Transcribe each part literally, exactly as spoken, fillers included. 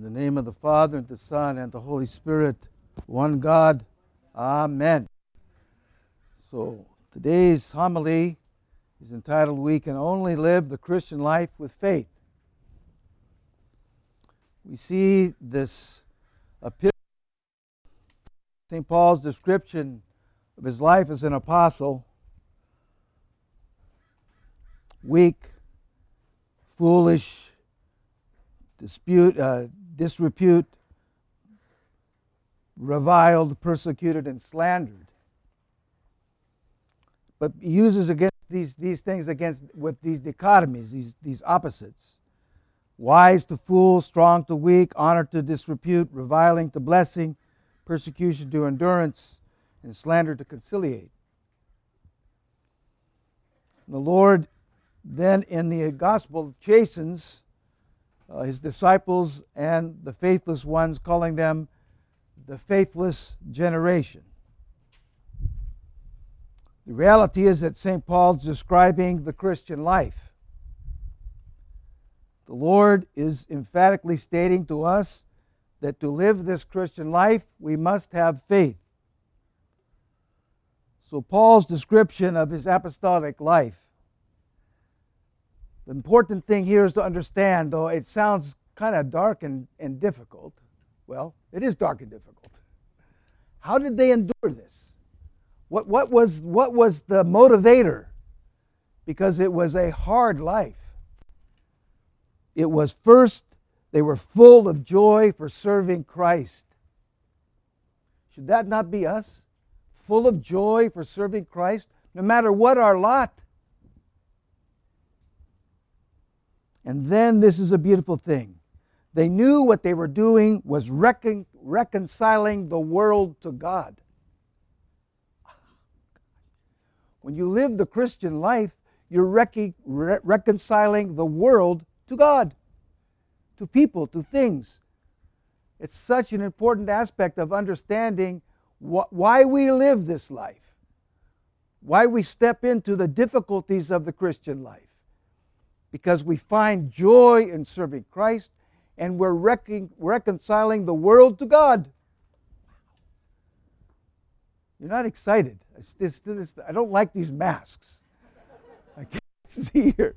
In the name of the Father, and the Son, and the Holy Spirit, one God. Amen. So today's homily is entitled, "We Can Only Live the Christian Life with Faith." We see this epistle, Saint Paul's description of his life as an apostle, weak, foolish, dispute, uh, disrepute, reviled, persecuted, and slandered. But he uses against these, these things against with these dichotomies, these, these opposites. Wise to fool, strong to weak, honor to disrepute, reviling to blessing, persecution to endurance, and slander to conciliate. The Lord then in the gospel chastens uh, his disciples and the faithless ones, calling them the faithless generation. The reality is that Saint Paul's describing the Christian life. The Lord is emphatically stating to us that to live this Christian life, we must have faith. So Paul's description of his apostolic life. The important thing here is to understand, though it sounds kind of dark and, and difficult. Well, it is dark and difficult. How did they endure this? What, what, was, what was the motivator? Because it was a hard life. It was first, they were full of joy for serving Christ. Should that not be us? Full of joy for serving Christ, no matter what our lot. And then this is a beautiful thing. They knew what they were doing was recon- reconciling the world to God. When you live the Christian life, you're rec- re- reconciling the world to God, to people, to things. It's such an important aspect of understanding wh- why we live this life, why we step into the difficulties of the Christian life. Because we find joy in serving Christ, and we're rec- reconciling the world to God. You're not excited. It's, it's, it's, I don't like these masks. I can't see here.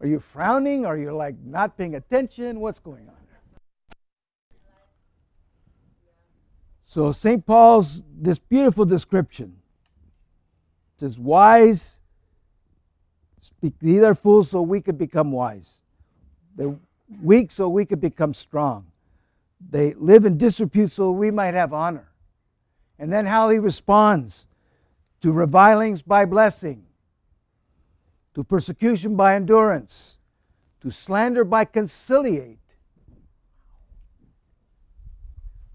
Are you frowning? Are you like not paying attention? What's going on there? So Saint Paul's, this beautiful description, it says, wise, these are fools so we could become wise. They're weak so we could become strong. They live in disrepute so we might have honor. And then how he responds to revilings by blessing, to persecution by endurance, to slander by conciliate.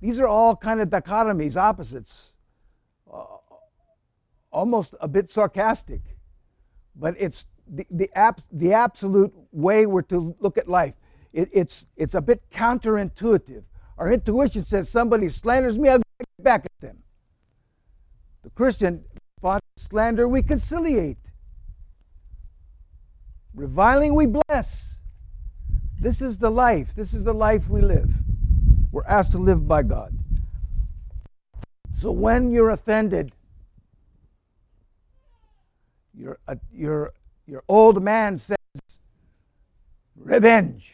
These are all kind of dichotomies, opposites, uh, almost a bit sarcastic, but it's the the, ab- the absolute way we're to look at life. It, it's, it's a bit counterintuitive. Our intuition says somebody slanders me, I'll get back at them. The Christian responds to slander, we conciliate. Reviling, we bless. This is the life. This is the life we live. We're asked to live by God. So when you're offended, your uh, your your old man says, revenge.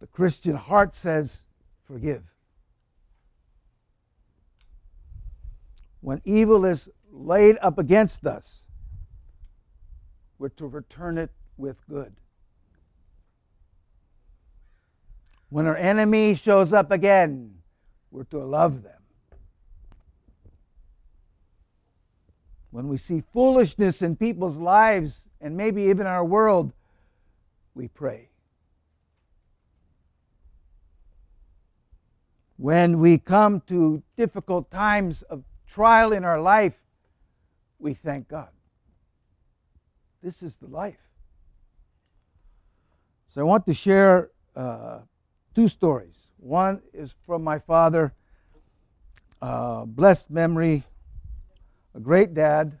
The Christian heart says, forgive. When evil is laid up against us, we're to return it with good. When our enemy shows up again, we're to love them. When we see foolishness in people's lives and maybe even our world, we pray. When we come to difficult times of trial in our life, we thank God. This is the life. So I want to share uh, two stories. One is from my father, uh, blessed memory, a great dad.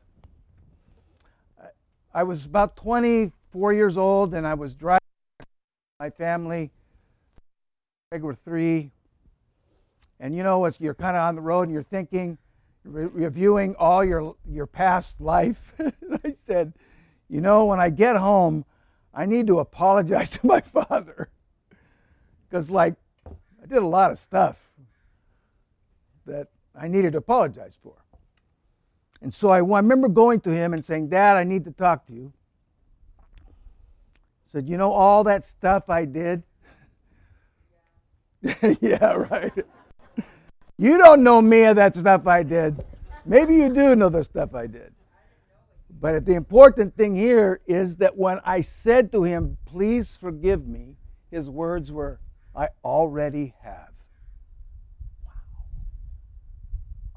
I was about twenty-four years old, and I was driving my family Regular three. And you know, as you're kind of on the road and you're thinking, re- reviewing all your your past life. I said, you know, when I get home, I need to apologize to my father. Because, like, I did a lot of stuff that I needed to apologize for. And so I, I remember going to him and saying, Dad, I need to talk to you. I said, you know, all that stuff I did? Yeah, yeah, right. You don't know me of that stuff I did. Maybe you do know the stuff I did. But the important thing here is that when I said to him, please forgive me, his words were, I already have. Wow.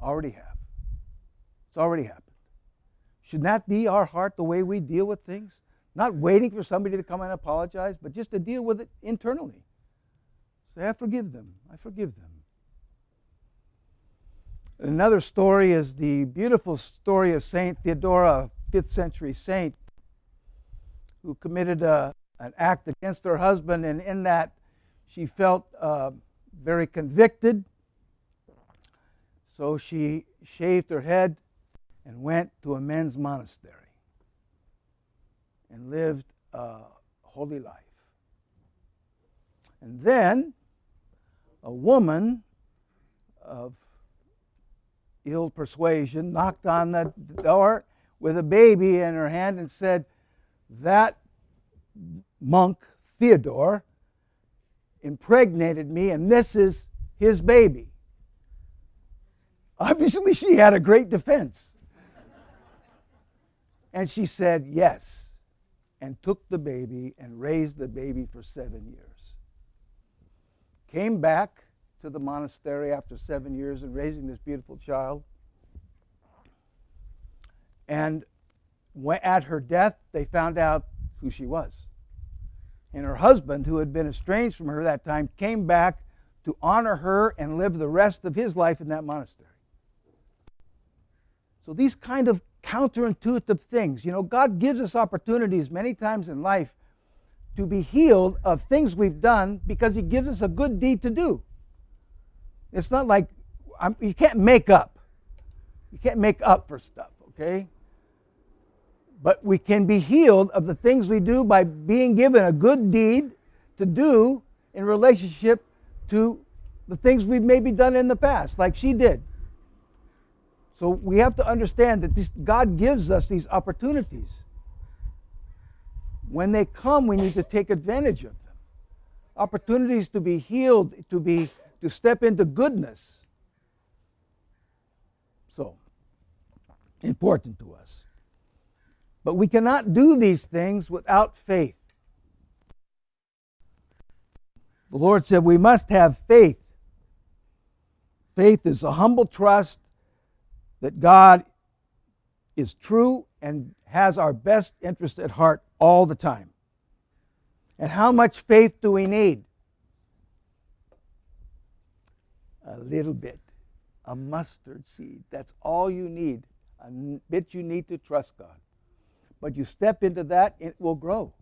Already have. It's already happened. Should that be our heart, the way we deal with things? Not waiting for somebody to come and apologize, but just to deal with it internally. Say, I forgive them. I forgive them. Another story is the beautiful story of Saint Theodora, a fifth century saint, who committed a, an act against her husband, and in that she felt uh, very convicted. So she shaved her head and went to a men's monastery and lived a holy life. And then a woman of ill persuasion knocked on the door with a baby in her hand and said, that monk, Theodore, impregnated me, and this is his baby. Obviously, she had a great defense. And she said yes, and took the baby and raised the baby for seven years. Came back to the monastery after seven years and raising this beautiful child. And at her death, they found out who she was. And her husband, who had been estranged from her that time, came back to honor her and live the rest of his life in that monastery. So these kind of counterintuitive things, you know, God gives us opportunities many times in life to be healed of things we've done because he gives us a good deed to do. It's not like, I'm, you can't make up. You can't make up for stuff, okay? But we can be healed of the things we do by being given a good deed to do in relationship to the things we've maybe done in the past, like she did. So we have to understand that this, God gives us these opportunities. When they come, we need to take advantage of them. Opportunities to be healed, to be to step into goodness. So, important to us. But we cannot do these things without faith. The Lord said we must have faith. Faith is a humble trust that God is true and has our best interest at heart all the time. And how much faith do we need? A little bit, a mustard seed. That's all you need, a bit you need to trust God. But you step into that, it will grow.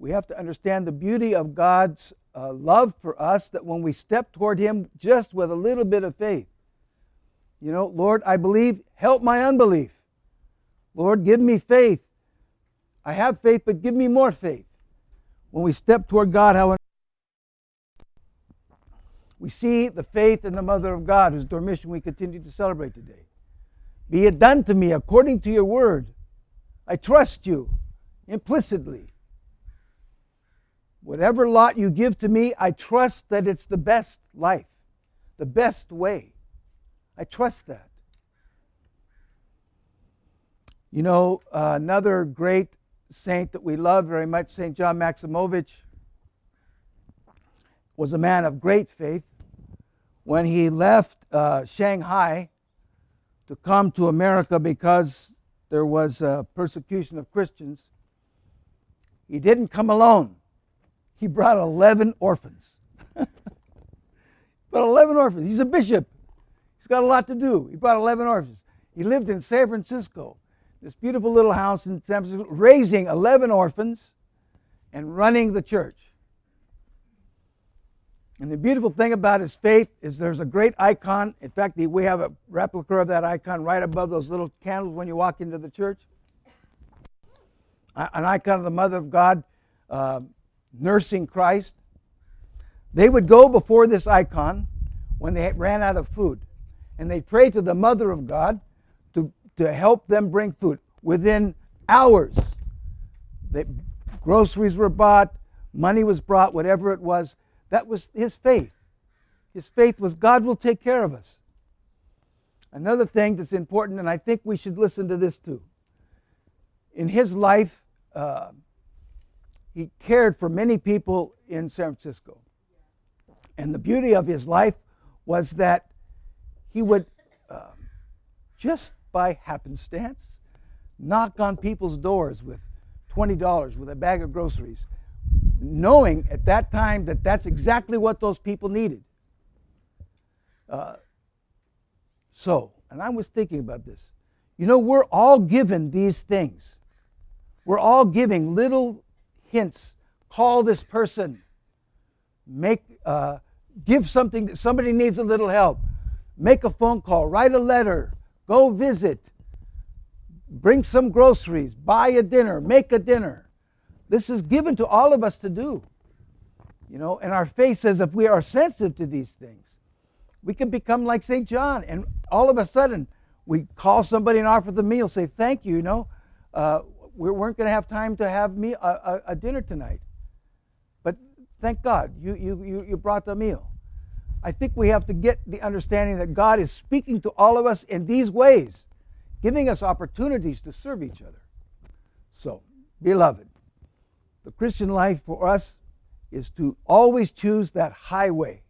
We have to understand the beauty of God's uh, love for us, that when we step toward him just with a little bit of faith, you know, Lord, I believe, help my unbelief. Lord, give me faith. I have faith, but give me more faith. When we step toward God, how we see the faith in the Mother of God, whose Dormition we continue to celebrate today. Be it done to me according to your word. I trust you implicitly. Whatever lot you give to me, I trust that it's the best life, the best way. I trust that. You know, uh, another great saint that we love very much, Saint John Maximovich, was a man of great faith. When he left uh, Shanghai to come to America because there was uh, persecution of Christians, he didn't come alone. He brought eleven orphans. But eleven orphans. He's a bishop. He's got a lot to do. He brought eleven orphans. He lived in San Francisco, this beautiful little house in San Francisco, raising eleven orphans and running the church. And the beautiful thing about his faith is there's a great icon. In fact, we have a replica of that icon right above those little candles when you walk into the church. An icon of the Mother of God uh, nursing Christ. They would go before this icon when they ran out of food. And they prayed to the Mother of God to, to help them bring food. Within hours, they, groceries were bought, money was brought, whatever it was. That was his faith. His faith was God will take care of us. Another thing that's important, and I think we should listen to this too. In his life, uh, he cared for many people in San Francisco. And the beauty of his life was that he would, uh, just by happenstance, knock on people's doors with twenty dollars, with a bag of groceries, knowing at that time that that's exactly what those people needed. Uh, so, and I was thinking about this. You know, we're all given these things. We're all giving little hints. Call this person. Make, uh, give something. Somebody needs a little help. Make a phone call. Write a letter. Go visit. Bring some groceries. Buy a dinner. Make a dinner. This is given to all of us to do. You know, and our faith says if we are sensitive to these things, we can become like Saint John. And all of a sudden, we call somebody and offer the meal. Say, thank you, you know. Uh, we weren't going to have time to have me a, a, a dinner tonight. But thank God, you, you, you brought the meal. I think we have to get the understanding that God is speaking to all of us in these ways, giving us opportunities to serve each other. So, beloved, the Christian life for us is to always choose that highway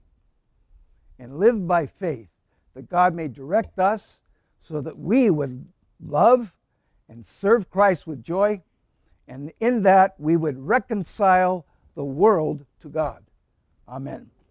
and live by faith that God may direct us so that we would love and serve Christ with joy, and in that we would reconcile the world to God. Amen.